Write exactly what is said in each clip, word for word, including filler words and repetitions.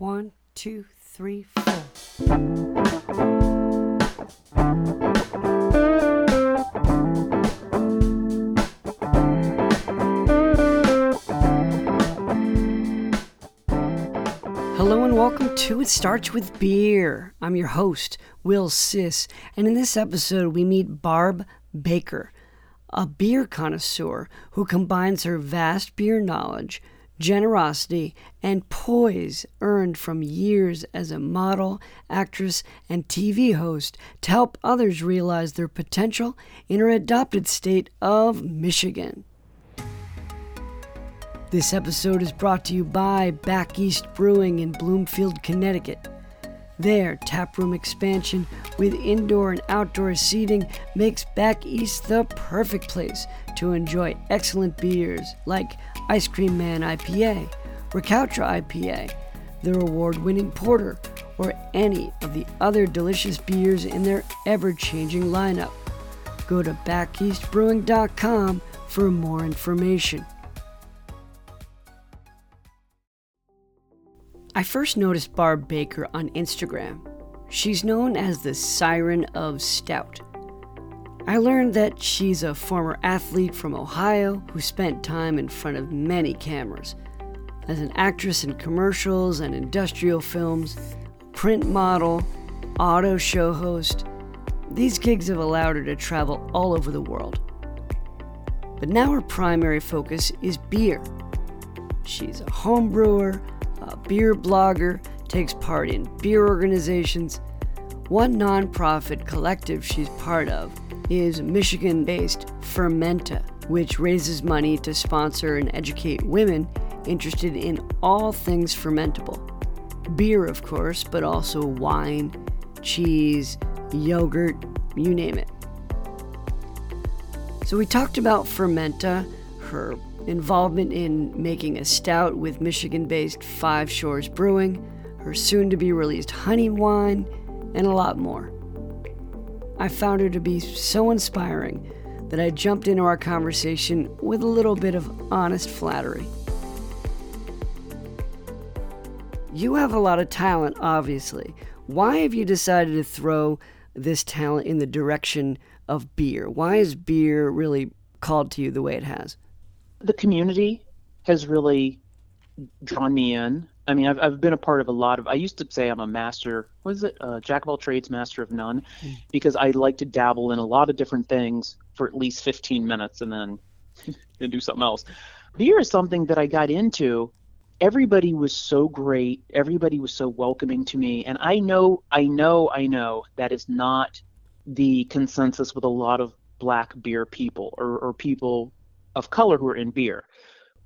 One, two, three, four. Hello and welcome to It Starts With Beer. I'm your host, Will Siss, and in this episode we meet Barb Baker, a beer connoisseur who combines her vast beer knowledge, generosity, and poise earned from years as a model, actress, and T V host to help others realize their potential in her adopted state of Michigan. This episode is brought to you by Back East Brewing in Bloomfield, Connecticut. Their taproom expansion with indoor and outdoor seating makes Back East the perfect place to enjoy excellent beers like Ice Cream Man I P A, Recoutra I P A, their award-winning porter, or any of the other delicious beers in their ever-changing lineup. Go to back east brewing dot com for more information. I first noticed Barb Baker on Instagram. She's known as the Siren of Stout. I learned that she's a former athlete from Ohio who spent time in front of many cameras. As an actress in commercials and industrial films, print model, auto show host, these gigs have allowed her to travel all over the world. But now her primary focus is beer. She's a home brewer, a beer blogger, takes part in beer organizations. One nonprofit collective she's part of is Michigan-based Fermenta, which raises money to sponsor and educate women interested in all things fermentable. Beer, of course, but also wine, cheese, yogurt, you name it. So we talked about Fermenta, her involvement in making a stout with Michigan-based Five Shores Brewing, her soon-to-be-released honey wine, and a lot more. I found her to be so inspiring that I jumped into our conversation with a little bit of honest flattery. You have a lot of talent, obviously. Why have you decided to throw this talent in the direction of beer? Why is beer really called to you the way it has? The community has really drawn me in. I mean, I've I've been a part of a lot of, I used to say I'm a master, what is it? Uh, Jack of all trades, master of none, mm. because I like to dabble in a lot of different things for at least fifteen minutes and then, then do something else. Beer is something that I got into. Everybody was so great. Everybody was so welcoming to me. And I know, I know, I know that is not the consensus with a lot of black beer people or, or people of color who are in beer,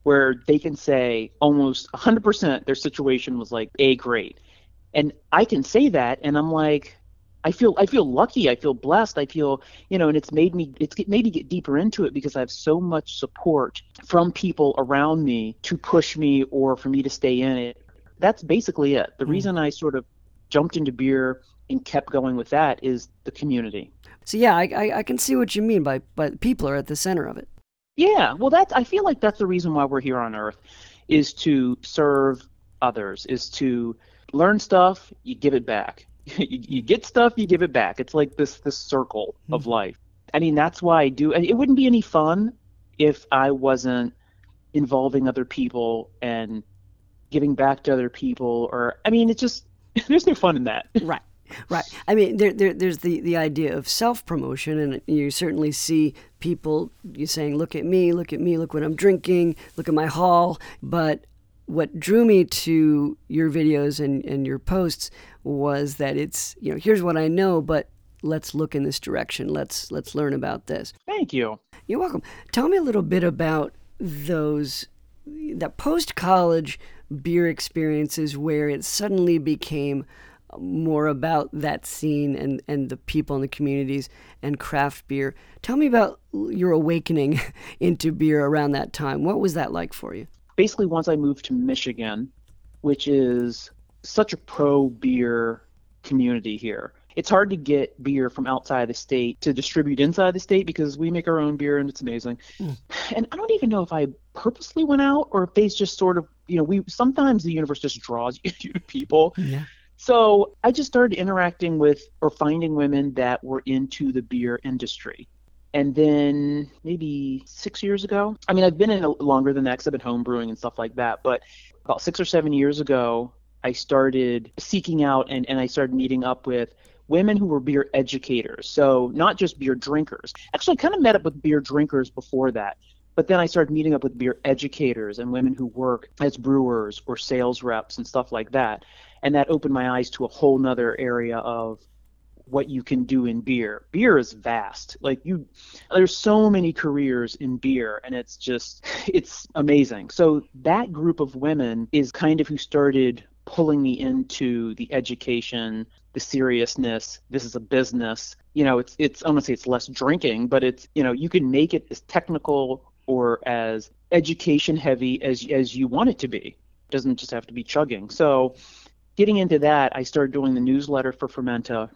where they can say almost one hundred percent their situation was like A grade. And I can say that, and I'm like, I feel I feel lucky, I feel blessed, I feel, you know, and it's made me, it's made me get deeper into it because I have so much support from people around me to push me or for me to stay in it. That's basically it. The mm-hmm. reason I sort of jumped into beer and kept going with that is the community. So yeah, I, I, I can see what you mean by, by people are at the center of it. Yeah, well, that's, I feel like that's the reason why we're here on Earth, is to serve others, is to learn stuff, you give it back. you, you get stuff, you give it back. It's like this this circle mm-hmm. of life. I mean, that's why I do, and it wouldn't be any fun if I wasn't involving other people and giving back to other people, or, I mean, it's just, there's no fun in that. Right. Right. I mean, there, there, there's the, the idea of self-promotion, and you certainly see people you saying, look at me, look at me, look what I'm drinking, look at my haul. But what drew me to your videos and, and your posts was that it's, you know, here's what I know, but let's look in this direction. Let's let's learn about this. Thank you. You're welcome. Tell me a little bit about those, that post-college beer experiences where it suddenly became more about that scene and, and the people and the communities and craft beer. Tell me about your awakening into beer around that time. What was that like for you? Basically, once I moved to Michigan, which is such a pro-beer community here, it's hard to get beer from outside the state to distribute inside the state because we make our own beer and it's amazing. Mm. And I don't even know if I purposely went out or if they just sort of you know, we sometimes the universe just draws you to people. Yeah. So I just started interacting with or finding women that were into the beer industry. And then maybe six years ago, I mean, I've been in it longer than that because I've been home brewing and stuff like that. But about six or seven years ago, I started seeking out and, and I started meeting up with women who were beer educators. So not just beer drinkers. Actually, I kind of met up with beer drinkers before that. But then I started meeting up with beer educators and women who work as brewers or sales reps and stuff like that. And that opened my eyes to a whole nother area of what you can do in beer. Beer is vast. Like you, there's so many careers in beer, and it's just, it's amazing. So that group of women is kind of who started pulling me into the education, the seriousness. This is a business. You know, it's, it's, I don't want to say it's less drinking, but it's, you know, you can make it as technical or as education heavy as, as you want it to be. It doesn't just have to be chugging. So getting into that, I started doing the newsletter for Fermenta,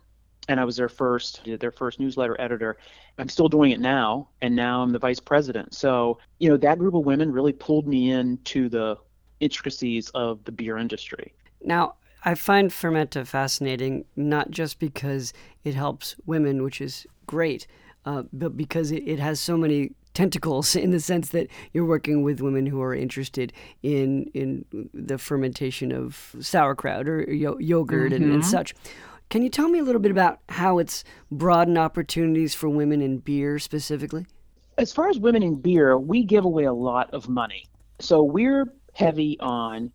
and I was their first their first newsletter editor. I'm still doing it now, and now I'm the vice president. So, you know, that group of women really pulled me into the intricacies of the beer industry. Now, I find Fermenta fascinating, not just because it helps women, which is great, uh, but because it, it has so many tentacles in the sense that you're working with women who are interested in in the fermentation of sauerkraut or yo- yogurt mm-hmm. and, and such. Can you tell me a little bit about how it's broadened opportunities for women in beer specifically? As far as women in beer, we give away a lot of money. So we're heavy on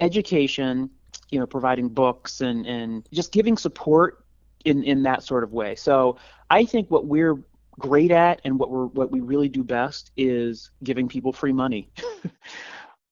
education, you know, providing books and, and just giving support in, in that sort of way. So I think what we're great at and what we're what we really do best is giving people free money.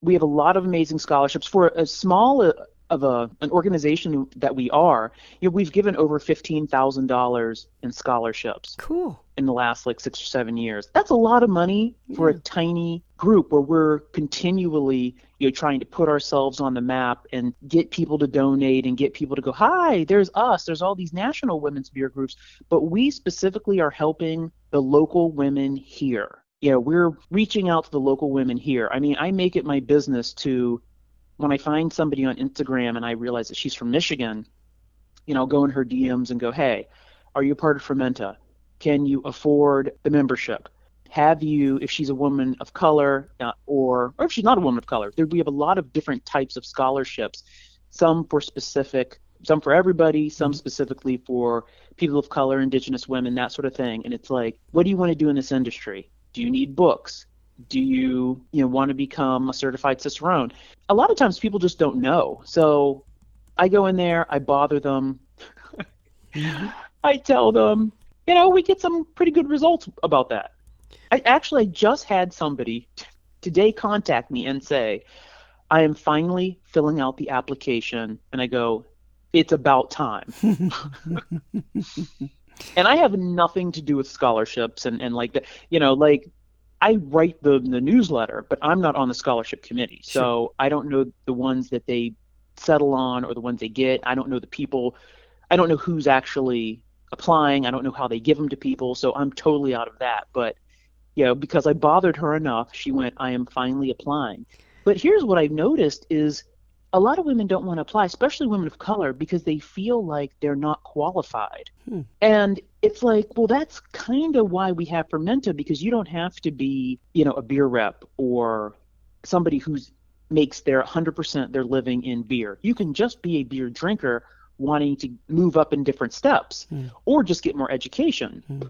We have a lot of amazing scholarships for as small a, of a an organization that we are. You know, we've given over fifteen thousand dollars in scholarships. Cool. In the last like six or seven years, that's a lot of money for yeah. a tiny group where we're continually, you know, trying to put ourselves on the map and get people to donate and get people to go, hi, there's us. There's all these national women's beer groups, but we specifically are helping the local women here. You know, we're reaching out to the local women here. I mean, I make it my business to, when I find somebody on Instagram and I realize that she's from Michigan, you know, I'll go in her D Ms and go, hey, are you part of Fermenta? Can you afford the membership? Have you, if she's a woman of color uh, or or if she's not a woman of color, there, we have a lot of different types of scholarships, some for specific, some for everybody, some mm-hmm. specifically for people of color, indigenous women, that sort of thing. And it's like, what do you want to do in this industry? Do you need books? Do you, you know, want to become a certified Cicerone? A lot of times people just don't know. So I go in there, I bother them. I tell them, you know, we get some pretty good results about that. I actually just had somebody today contact me and say, I am finally filling out the application. And I go, it's about time. And I have nothing to do with scholarships and, and like that, you know, like, I write the the newsletter, but I'm not on the scholarship committee. So sure. I don't know the ones that they settle on or the ones they get. I don't know the people. I don't know who's actually applying. I don't know how they give them to people. So I'm totally out of that. But, you know, because I bothered her enough, she went, I am finally applying. But here's what I've noticed is a lot of women don't want to apply, especially women of color, because they feel like they're not qualified. Hmm. And it's like, well, that's kind of why we have Fermenta, because you don't have to be, you know, a beer rep or somebody who's makes their one hundred percent their living in beer. You can just be a beer drinker wanting to move up in different steps hmm. or just get more education. Hmm.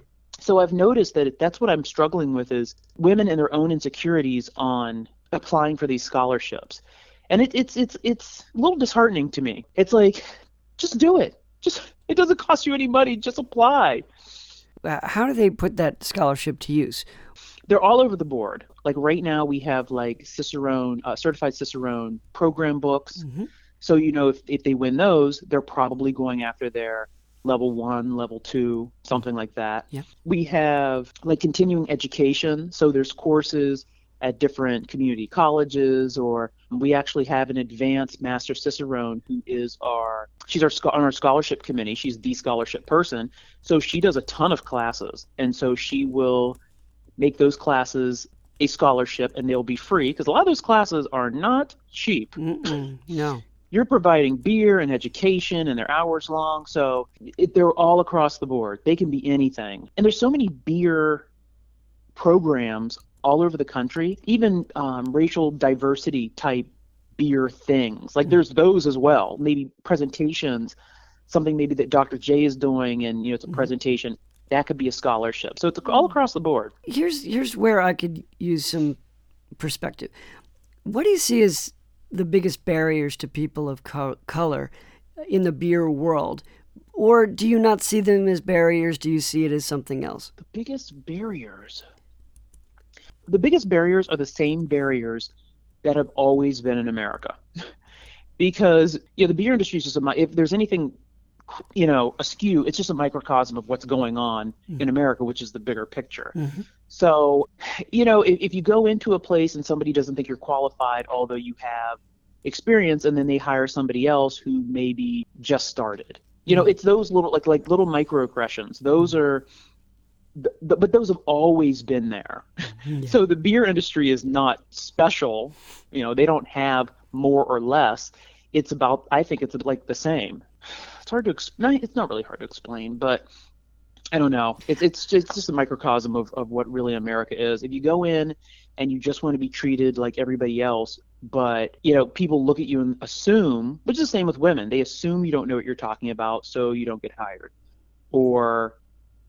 So I've noticed that that's what I'm struggling with is women and their own insecurities on applying for these scholarships. And it, it's it's it's a little disheartening to me. It's like, just do it. Just it doesn't cost you any money. Just apply. How do they put that scholarship to use? They're all over the board. Like right now, we have like Cicerone, uh, certified Cicerone program books. Mm-hmm. So you know, if if they win those, they're probably going after their level one, level two, something like that. Yeah. We have like continuing education. So there's courses at different community colleges, or we actually have an advanced master Cicerone who is our, she's our on our scholarship committee. She's the scholarship person. So she does a ton of classes. And so she will make those classes a scholarship, and they'll be free, because a lot of those classes are not cheap. Mm-mm, no. You're providing beer and education, and they're hours long, so it, they're all across the board. They can be anything. And there's so many beer programs all over the country, even um, racial diversity type beer things. Like, there's those as well, maybe presentations, something maybe that Doctor J is doing, and, you know, it's a mm-hmm. presentation. That could be a scholarship. So it's all across the board. Here's here's where I could use some perspective. What do you see as the biggest barriers to people of co- color in the beer world? Or do you not see them as barriers? Do you see it as something else? The biggest barriers. The biggest barriers are the same barriers that have always been in America. Because, you know, the beer industry is just a, if there's anything, you know, askew, it's just a microcosm of what's going on mm-hmm. in America, which is the bigger picture. Mm-hmm. So, you know, if, if you go into a place and somebody doesn't think you're qualified, although you have experience, and then they hire somebody else who maybe just started, you know, it's those little, like, like little microaggressions. Those are, th- th- but those have always been there. Yeah. So the beer industry is not special. You know, they don't have more or less. It's about, I think it's like the same. It's hard to explain. It's not really hard to explain, but I don't know. It's it's just, it's just a microcosm of, of what really America is. If you go in and you just want to be treated like everybody else, but, you know, people look at you and assume, which is the same with women. They assume you don't know what you're talking about, so you don't get hired. Or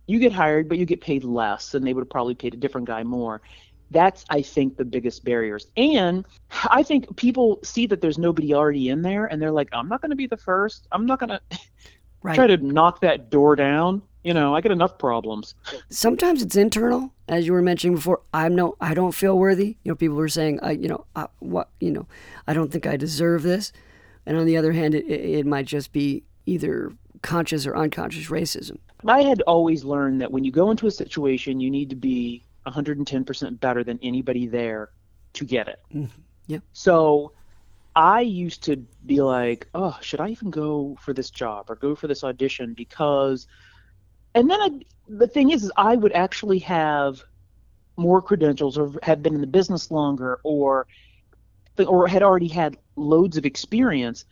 you get hired, but you get paid less, and they would have probably paid a different guy more. That's, I think, the biggest barriers. And I think people see that there's nobody already in there, and they're like, I'm not going to be the first. I'm not going right. to try to knock that door down. You know, I get enough problems. Sometimes it's internal, as you were mentioning before. I'm no, I don't feel worthy. You know, people were saying, I, you know, I, what, you know, I don't think I deserve this. And on the other hand, it, it might just be either conscious or unconscious racism. I had always learned that when you go into a situation, you need to be one hundred ten percent better than anybody there to get it. Mm-hmm. Yeah. So I used to be like, oh, should I even go for this job or go for this audition? Because, and then I, the thing is, is I would actually have more credentials or have been in the business longer or, or had already had loads of experience.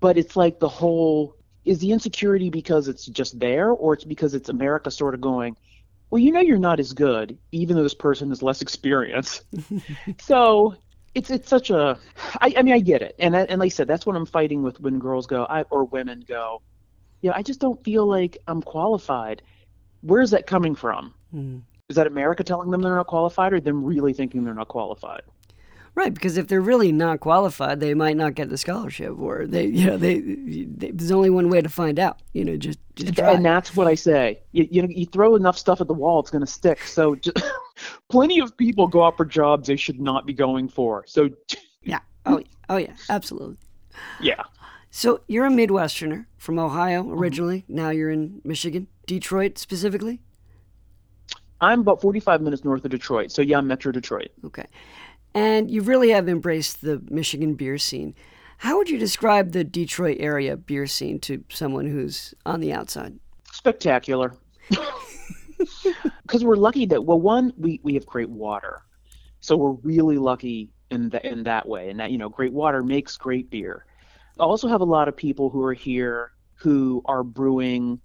But it's like the whole, is the insecurity because it's just there, or it's because it's America sort of going, well, you know, you're not as good, even though this person has less experience. So it's it's such a, I, I mean, I get it. And I, and like I said, that's what I'm fighting with when girls go, I or women go, yeah, I just don't feel like I'm qualified. Where is that coming from? Mm. Is that America telling them they're not qualified, or them really thinking they're not qualified? Right, because if they're really not qualified, they might not get the scholarship, or they, you know, they, they there's only one way to find out, you know, just, just try. And that's what I say. You, you know, you throw enough stuff at the wall, it's going to stick. So just, plenty of people go out for jobs they should not be going for. So yeah, oh yeah, oh yeah, absolutely. Yeah. So you're a Midwesterner from Ohio originally. Mm-hmm. Now you're in Michigan, Detroit specifically. I'm about forty-five minutes north of Detroit, so yeah, I'm Metro Detroit. Okay. And you really have embraced the Michigan beer scene. How would you describe the Detroit area beer scene to someone who's on the outside? Spectacular. Because we're lucky that, well, one, we, we have great water. So we're really lucky in the, in that way. And that, you know, great water makes great beer. I also have a lot of people who are here who are brewing,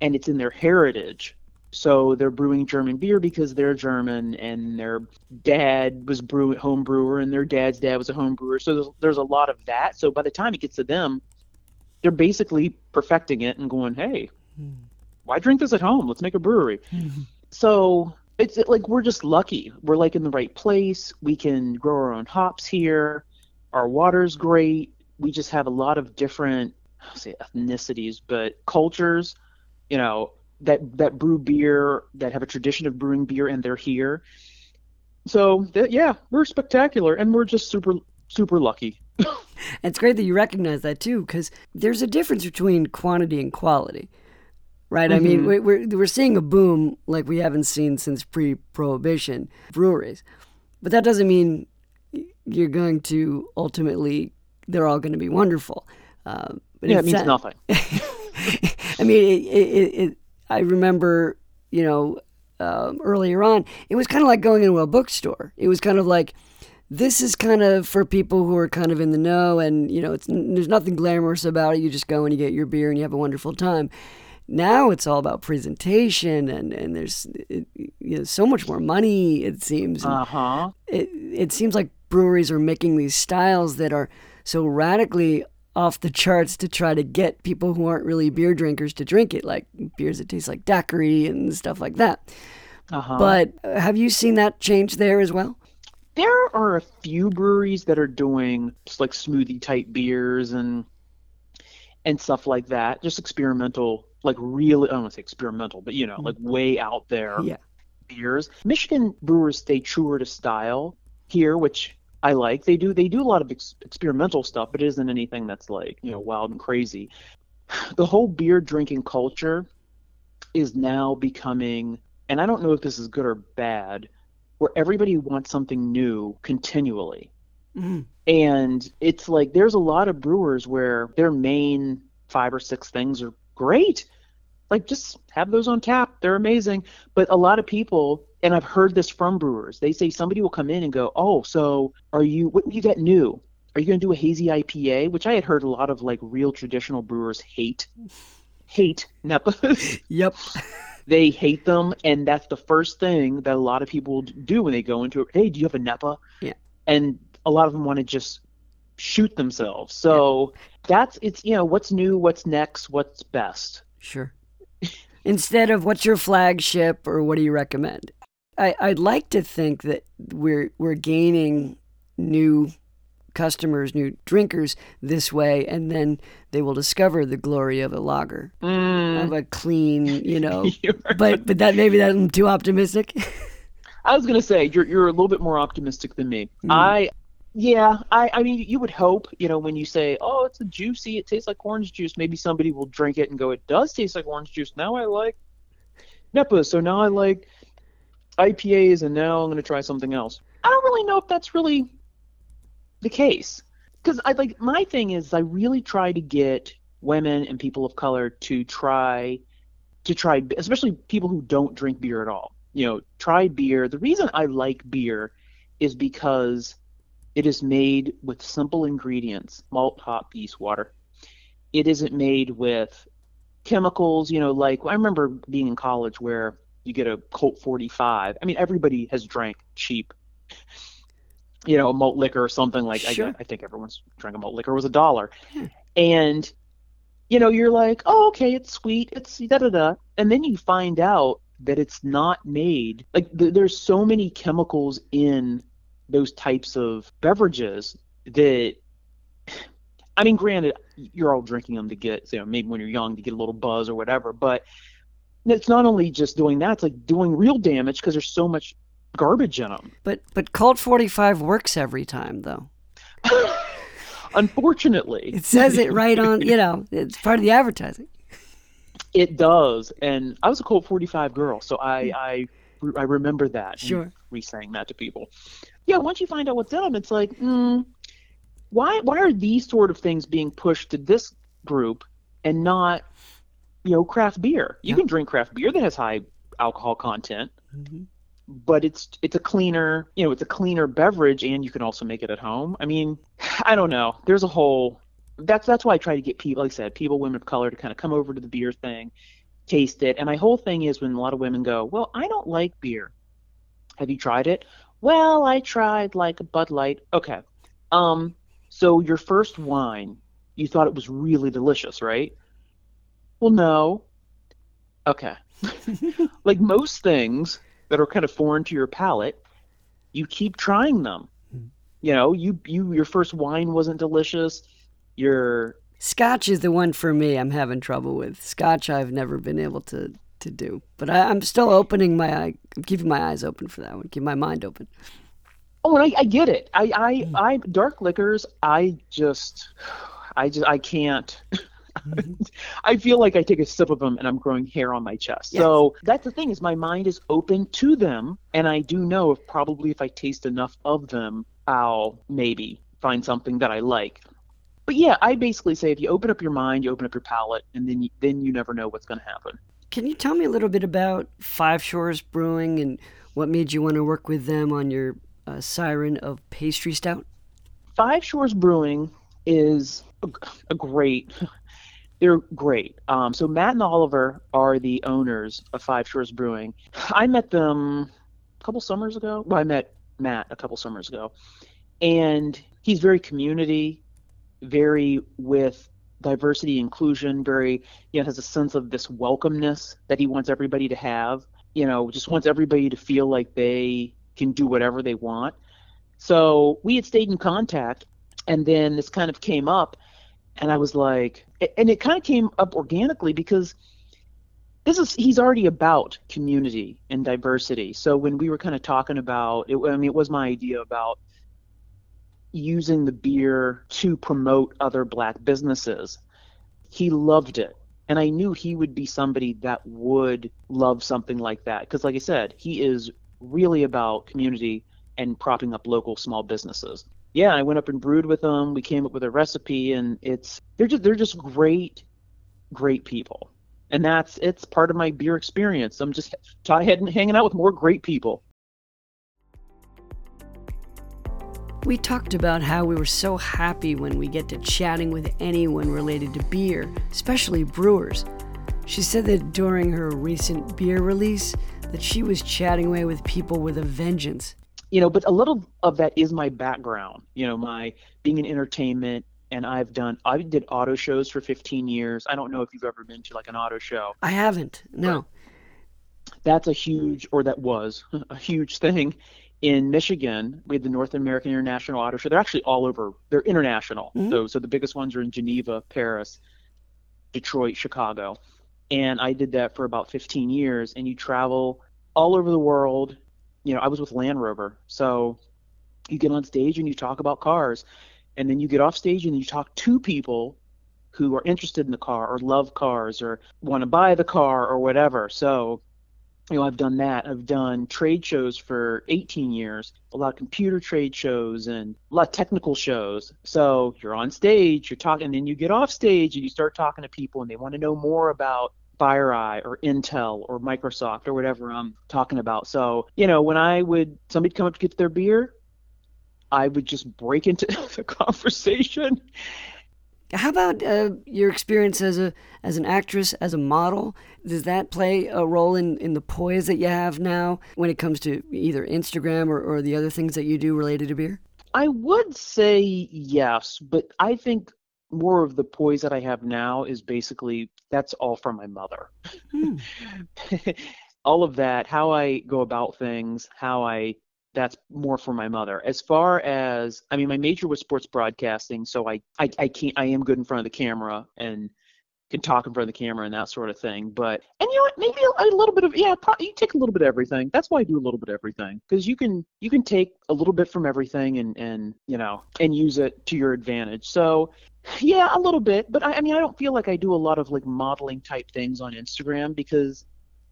and it's in their heritage. So they're brewing German beer because they're German, and their dad was brew home brewer, and their dad's dad was a home brewer. So there's, there's a lot of that. So by the time it gets to them, they're basically perfecting it and going, hey, mm. why drink this at home? Let's make a brewery. Mm-hmm. So it's like we're just lucky. We're like in the right place. We can grow our own hops here. Our water's great. We just have a lot of different, I'll say ethnicities, but cultures, you know, that that brew beer, that have a tradition of brewing beer, and they're here. So th- yeah, we're spectacular, and we're just super, super lucky. It's great that you recognize that too, because there's a difference between quantity and quality, right? Mm-hmm. I mean, we, we're we're seeing a boom like we haven't seen since pre-Prohibition breweries, but that doesn't mean you're going to ultimately, they're all going to be wonderful. Uh, but yeah, it means that, nothing. I mean, it. it, it I remember, you know, um, earlier on, it was kind of like going into a bookstore. It was kind of like, this is kind of for people who are kind of in the know, and, you know, it's, there's nothing glamorous about it. You just go and you get your beer and you have a wonderful time. Now it's all about presentation, and, and there's it, you know, so much more money, it seems. Uh-huh. It, it seems like breweries are making these styles that are so radically off the charts to try to get people who aren't really beer drinkers to drink it, like beers that taste like daiquiri and stuff like that. Uh-huh. But have you seen that change there as well? There are a few breweries that are doing just like smoothie type beers and and stuff like that, just experimental, like really, I don't want to say experimental, but you know, like way out there yeah. beers. Michigan brewers stay truer to style here, which I like. They do they do a lot of ex- experimental stuff, but it isn't anything that's like, you know, wild and crazy. The whole beer drinking culture is now becoming, and I don't know if this is good or bad, where everybody wants something new continually. Mm-hmm. And it's like there's a lot of brewers where their main five or six things are great. Like, just have those on tap. They're amazing. But a lot of people, and I've heard this from brewers, they say somebody will come in and go, oh, so are you, what you got new? Are you going to do a hazy I P A? Which I had heard a lot of, like, real traditional brewers hate, hate N E P As. Yep. They hate them, and that's the first thing that a lot of people do when they go into it. Hey, do you have a N E P A? Yeah. And a lot of them want to just shoot themselves. So yeah. that's, it's, you know, what's new, what's next, what's best. Sure. Instead of what's your flagship or what do you recommend? I, I'd like to think that we're we're gaining new customers, new drinkers this way, and then they will discover the glory of a lager, mm. of a clean, you know. but but that maybe that's too optimistic. I was gonna say you're you're a little bit more optimistic than me. Mm. I. Yeah, I, I mean, you would hope, you know, when you say, oh, it's a juicy, it tastes like orange juice, maybe somebody will drink it and go, it does taste like orange juice. Now I like N E P A, so now I like I P As, and now I'm going to try something else. I don't really know if that's really the case. Because I like my thing is I really try to get women and people of color to try, to try, especially people who don't drink beer at all. You know, try beer. The reason I like beer is because it is made with simple ingredients, malt, hop, yeast, water. It isn't made with chemicals, you know, like I remember being in college where you get a Colt forty-five. I mean, everybody has drank cheap, you know, a malt liquor or something like sure. I, I think everyone's drank a malt liquor. It was a dollar. Hmm. And, you know, you're like, oh, okay, it's sweet. It's da-da-da. And then you find out that it's not made. Like th- there's so many chemicals in those types of beverages that, I mean, granted, you're all drinking them to get, you know, maybe when you're young to get a little buzz or whatever, but it's not only just doing that, it's like doing real damage because there's so much garbage in them. But, but Colt forty-five works every time, though. Unfortunately. It says it right on, you know, it's part of the advertising. It does. And I was a Colt forty-five girl, so I, I, I remember that. Sure. Re-saying that to people. Yeah, once you find out what's in them, it's like, mm, why why are these sort of things being pushed to this group and not, you know, craft beer? You yeah. can drink craft beer that has high alcohol content, mm-hmm. but it's it's a cleaner, you know, it's a cleaner beverage, and you can also make it at home. I mean, I don't know. There's a whole that's that's why I try to get people, like I said, people, women of color, to kind of come over to the beer thing, taste it. And my whole thing is when a lot of women go, well, I don't like beer. Have you tried it? Well, I tried like a Bud Light. Okay. Um, so your first wine, you thought it was really delicious, right? Well, no. Okay. Like most things that are kind of foreign to your palate, you keep trying them. Mm-hmm. You know, you, you your first wine wasn't delicious. Your Scotch is the one for me I'm having trouble with. Scotch I've never been able to to do, but I, I'm still opening my eye, I'm keeping my eyes open for that one, keep my mind open. Oh, and I, I get it. I, I, mm. I, dark liquors, I just, I just, I can't, mm-hmm. I feel like I take a sip of them and I'm growing hair on my chest. Yes. So that's the thing is my mind is open to them. And I do know if probably if I taste enough of them, I'll maybe find something that I like. But yeah, I basically say if you open up your mind, you open up your palate, and then you, then you never know what's going to happen. Can you tell me a little bit about Five Shores Brewing and what made you want to work with them on your uh, Siren of Pastry Stout? Five Shores Brewing is a, a great, they're great. Um, so Matt and Oliver are the owners of Five Shores Brewing. I met them a couple summers ago. Well, I met Matt a couple summers ago. And he's very community, very with diversity, inclusion, very, you know, has a sense of this welcomeness that he wants everybody to have, you know, just wants everybody to feel like they can do whatever they want. So we had stayed in contact, and then this kind of came up, and I was like, and it kind of came up organically because this is, he's already about community and diversity. So when we were kind of talking about it, I mean, it was my idea about using the beer to promote other Black businesses. He loved it. And I knew he would be somebody that would love something like that. Because like I said, he is really about community and propping up local small businesses. Yeah, I went up and brewed with them. We came up with a recipe, and it's they're just they're just great, great people. And that's it's part of my beer experience. I'm just heading hanging out with more great people. We talked about how we were so happy when we get to chatting with anyone related to beer, especially brewers. She said that during her recent beer release that she was chatting away with people with a vengeance. You know, but a little of that is my background, you know, my being in entertainment, and I've done, I did auto shows for fifteen years. I don't know if you've ever been to like an auto show. I haven't, no. That's a huge, or that was a huge thing. In Michigan, we had the North American International Auto Show. They're actually all over. They're international. Mm-hmm. So so the biggest ones are in Geneva, Paris, Detroit, Chicago. And I did that for about fifteen years. And you travel all over the world. You know, I was with Land Rover. So you get on stage and you talk about cars. And then you get off stage and you talk to people who are interested in the car or love cars or want to buy the car or whatever. So you know, I've done that. I've done trade shows for eighteen years, a lot of computer trade shows and a lot of technical shows. So you're on stage, you're talking, and then you get off stage and you start talking to people and they want to know more about FireEye or Intel or Microsoft or whatever I'm talking about. So, you know, when I would, somebody come up to get their beer, I would just break into the conversation. How about uh, your experience as a as an actress, as a model? Does that play a role in, in the poise that you have now when it comes to either Instagram or, or the other things that you do related to beer? I would say yes, but I think more of the poise that I have now is basically that's all from my mother. Hmm. All of that, how I go about things, how I that's more for my mother. As far as, I mean, my major was sports broadcasting, so I, I, I can't, I am good in front of the camera and can talk in front of the camera and that sort of thing. But, and you know what, maybe a, a little bit of, yeah, probably, you take a little bit of everything. That's why I do a little bit of everything. Because you can, you can take a little bit from everything and, and, you know, and use it to your advantage. So yeah, a little bit, but I, I mean, I don't feel like I do a lot of like modeling type things on Instagram because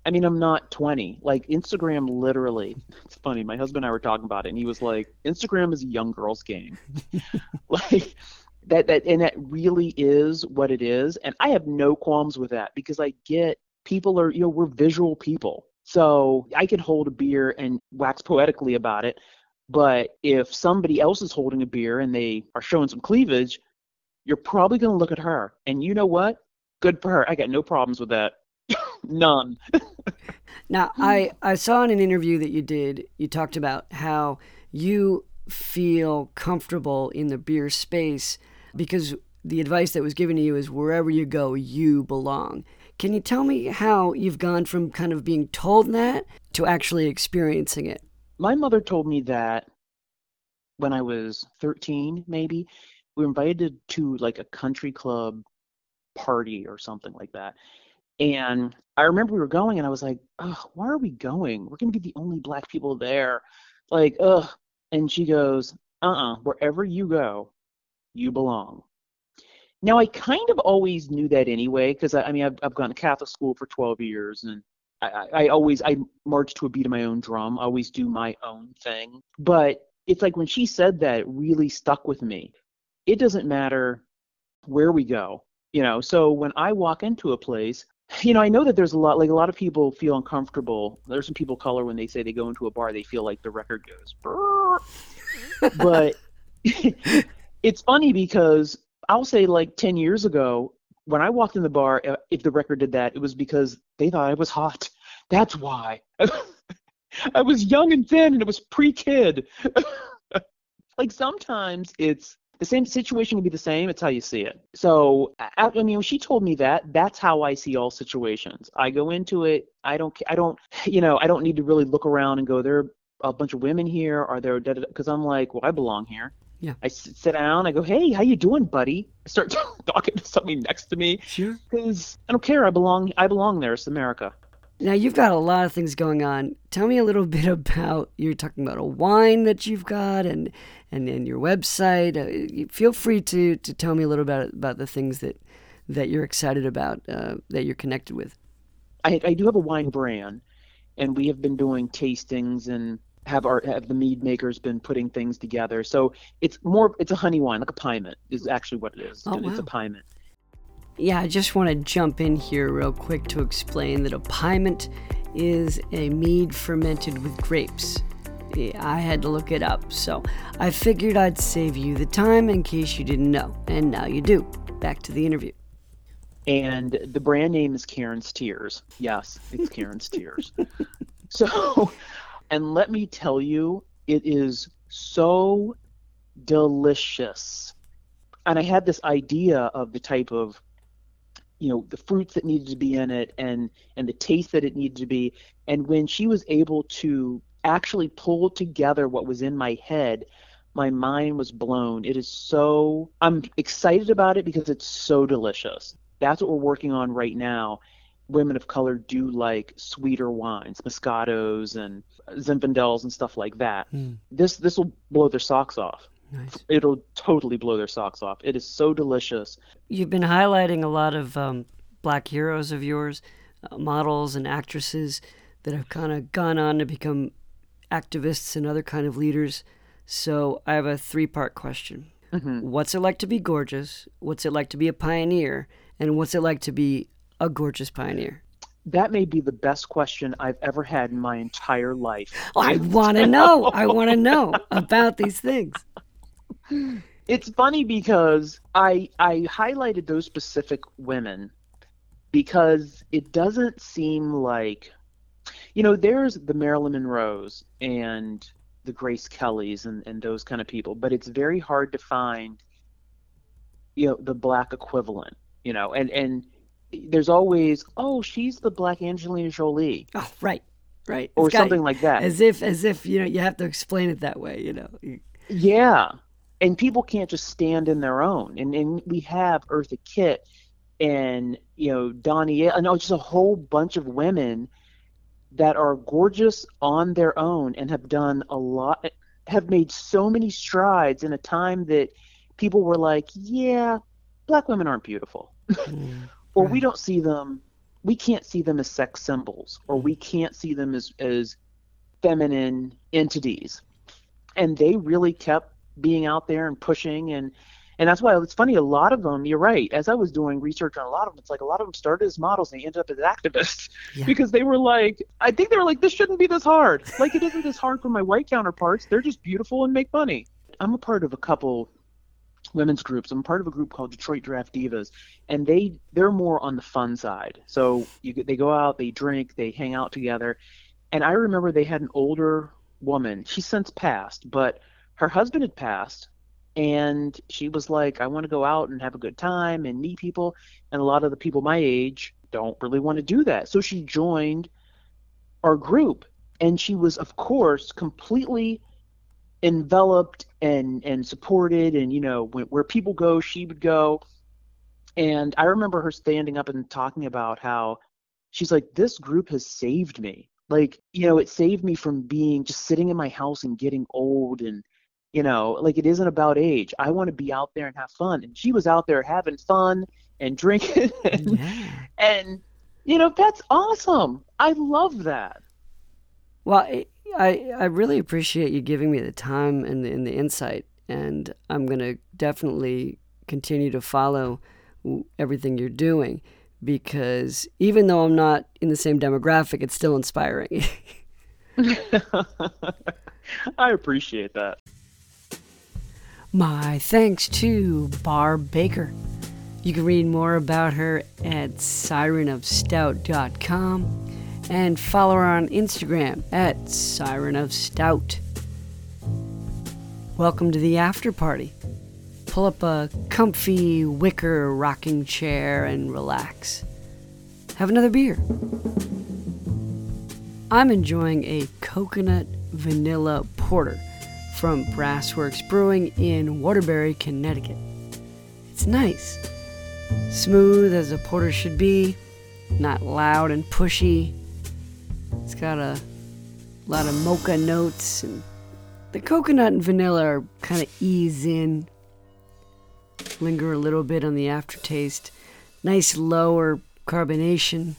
I mean, I'm not twenty. Like, Instagram literally, it's funny, my husband and I were talking about it, and he was like, Instagram is a young girl's game. like, that, that, and that really is what it is. And I have no qualms with that because I get people are, you know, we're visual people. So I can hold a beer and wax poetically about it. But if somebody else is holding a beer and they are showing some cleavage, you're probably going to look at her. And you know what? Good for her. I got no problems with that. None. Now, I, I saw in an interview that you did, you talked about how you feel comfortable in the beer space because the advice that was given to you is wherever you go, you belong. Can you tell me how you've gone from kind of being told that to actually experiencing it? My mother told me that when I was thirteen, maybe. We were invited to like a country club party or something like that. And I remember we were going, and I was like, oh, why are we going? We're going to be the only Black people there. Like, ugh. And she goes, uh-uh, wherever you go, you belong. Now, I kind of always knew that anyway, because, I, I mean, I've, I've gone to Catholic school for twelve years, and I, I, I always, I march to a beat of my own drum. I always do my own thing. But it's like when she said that, it really stuck with me. It doesn't matter where we go, you know. So when I walk into a place, you know, I know that there's a lot, like a lot of people feel uncomfortable. There's some people of color when they say they go into a bar, they feel like the record goes, brrr. But it's funny because I'll say like ten years ago, when I walked in the bar, if the record did that, it was because they thought I was hot. That's why. I was young and thin, and it was pre-kid. Like sometimes it's the same situation can be the same. It's how you see it. So I, I mean, when she told me that, that's how I see all situations. I go into it. I don't. I don't. You know, I don't need to really look around and go, there are a bunch of women here. Are there? Because I'm like, well, I belong here. Yeah. I sit down. I go, hey, how you doing, buddy? I start talking to somebody next to me. Sure. Because I don't care. I belong. I belong there. It's America. Now, you've got a lot of things going on. Tell me a little bit about, you're talking about a wine that you've got and and, and your website. Feel free to, to tell me a little bit about the things that, that you're excited about, uh, that you're connected with. I, I do have a wine brand, and we have been doing tastings and have our have the mead makers been putting things together. So it's more, it's a honey wine, like a pyment is actually what it is. Oh, wow. It's a pyment. Yeah, I just want to jump in here real quick to explain that a pyment is a mead fermented with grapes. I had to look it up, so I figured I'd save you the time in case you didn't know, and now you do. Back to the interview. And the brand name is Karen's Tears. Yes, it's Karen's Tears. So, and let me tell you, it is so delicious. And I had this idea of the type of, you know, the fruits that needed to be in it and and the taste that it needed to be. And when she was able to actually pull together what was in my head, my mind was blown. It is so, I'm excited about it because it's so delicious. That's what we're working on right now. Women of color do like sweeter wines, Moscatos and Zinfandels and stuff like that. Mm. This this will blow their socks off. Nice. It'll totally blow their socks off. It is so delicious. You've been highlighting a lot of um, black heroes of yours, uh, models and actresses that have kind of gone on to become activists and other kind of leaders. So I have a three-part question. Mm-hmm. What's it like to be gorgeous? What's it like to be a pioneer? And what's it like to be a gorgeous pioneer? That may be the best question I've ever had in my entire life. Oh, I want to know. I want to know about these things. It's funny because I I highlighted those specific women because it doesn't seem like, you know, there's the Marilyn Monroes and the Grace Kellys and, and those kind of people, but it's very hard to find, you know, the black equivalent, you know, and, and there's always, oh, she's the black Angelina Jolie. Oh, right, right. Or it's something got, like that. As if, as if, you know, you have to explain it that way, you know. Yeah. And people can't just stand in their own. And and we have Eartha Kitt and, you know, Donnie, and just a whole bunch of women that are gorgeous on their own and have done a lot, have made so many strides in a time that people were like, yeah, black women aren't beautiful. Mm, or right. We don't see them, we can't see them as sex symbols, or we can't see them as, as feminine entities. And they really kept being out there and pushing, and and that's why it's funny, a lot of them, you're right, as I was doing research on a lot of them, it's like a lot of them started as models and they ended up as activists. Yeah. Because they were like, I think they were like, this shouldn't be this hard. Like, it isn't this hard for my white counterparts. They're just beautiful and make money. I'm a part of a couple women's groups. I'm part of a group called Detroit Draft Divas, and they they're more on the fun side. So you, they go out, they drink, they hang out together. And I remember they had an older woman, she's since passed, but her husband had passed, and she was like, I want to go out and have a good time and meet people. And a lot of the people my age don't really want to do that. So she joined our group, and she was, of course, completely enveloped and, and supported. And, you know, when, where people go, she would go. And I remember her standing up and talking about how she's like, this group has saved me. Like, you know, it saved me from being just sitting in my house and getting old and, you know, like, it isn't about age. I want to be out there and have fun. And she was out there having fun and drinking. And, yeah. and you know, that's awesome. I love that. Well, I, I I really appreciate you giving me the time and the, and the insight. And I'm going to definitely continue to follow everything you're doing because even though I'm not in the same demographic, it's still inspiring. I appreciate that. My thanks to Barb Baker. You can read more about her at siren of stout dot com and follow her on Instagram at sirenofstout. Welcome to the after party. Pull up a comfy wicker rocking chair and relax. Have another beer. I'm enjoying a coconut vanilla porter from Brassworks Brewing in Waterbury, Connecticut. It's nice. Smooth as a porter should be, not loud and pushy. It's got a lot of mocha notes, and the coconut and vanilla are kind of ease in, linger a little bit on the aftertaste. Nice lower carbonation.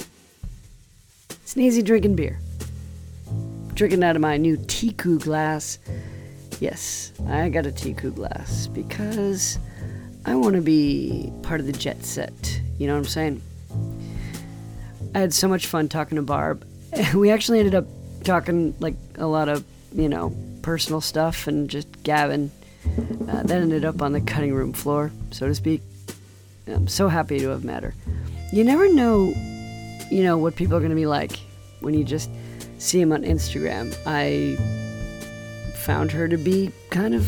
It's an easy drinking beer. Drinking out of my new Tiku glass. Yes, I got a Tiku glass because I want to be part of the jet set. You know what I'm saying? I had so much fun talking to Barb. We actually ended up talking like a lot of, you know, personal stuff and just gabbing. Uh, that ended up on the cutting room floor, so to speak. I'm so happy to have met her. You never know, you know, what people are going to be like when you just see them on Instagram. I found her to be kind of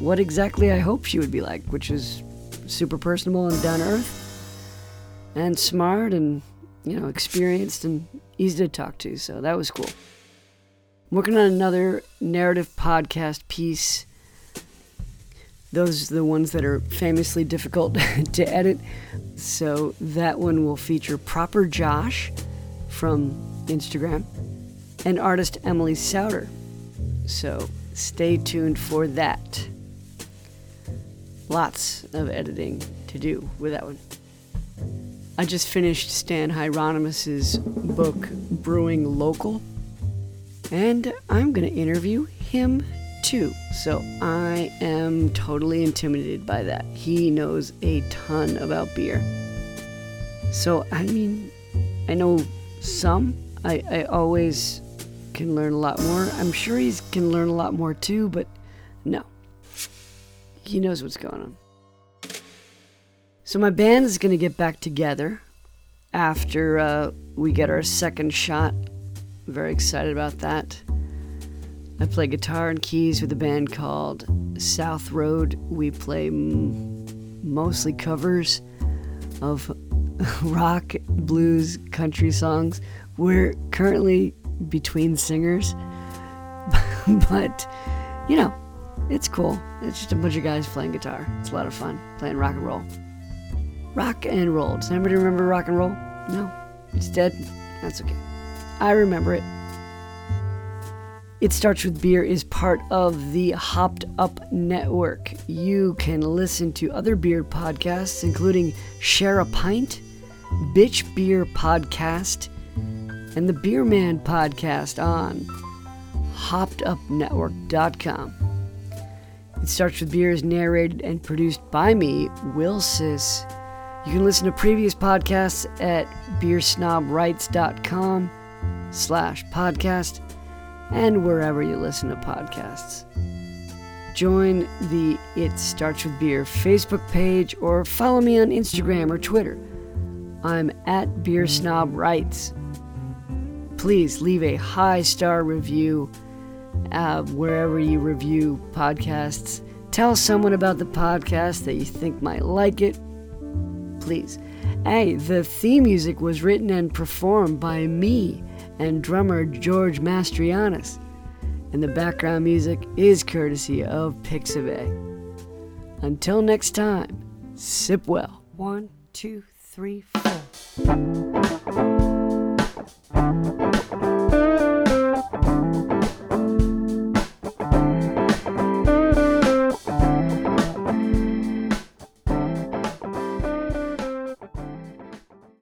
what exactly I hoped she would be like, which is super personable and down to earth and smart and, you know, experienced and easy to talk to. So that was cool. I'm working on another narrative podcast piece. Those are the ones that are famously difficult to edit. So that one will feature Proper Josh from Instagram and artist Emily Souter. So stay tuned for that. Lots of editing to do with that one. I just finished Stan Hieronymus's book, Brewing Local, and I'm going to interview him too. So I am totally intimidated by that. He knows a ton about beer. So, I mean, I know some. I, I always can learn a lot more. I'm sure he can learn a lot more too, but no. He knows what's going on. So my band is going to get back together after uh, we get our second shot. I'm very excited about that. I play guitar and keys with a band called South Road. We play m- mostly covers of rock, blues, country songs. We're currently between singers, but, you know, it's cool. It's just a bunch of guys playing guitar. It's a lot of fun playing rock and roll. Rock and roll. Does anybody remember rock and roll? No. It's dead. That's okay. I remember it. It Starts With Beer is part of the Hopped Up Network. You can listen to other beer podcasts, including Share a Pint, Bitch Beer Podcast, and the Beer Man Podcast on hopped up network dot com. It Starts With Beer is narrated and produced by me, Will Siss. You can listen to previous podcasts at beersnobwrites dot com slash podcast and wherever you listen to podcasts. Join the It Starts With Beer Facebook page or follow me on Instagram or Twitter. I'm at beersnobwrites. Please leave a high-star review Uh, wherever you review podcasts. Tell someone about the podcast that you think might like it, please. Hey, the theme music was written and performed by me and drummer George Mastrianis, and the background music is courtesy of Pixabay. Until next time, sip well. One, two, three, four.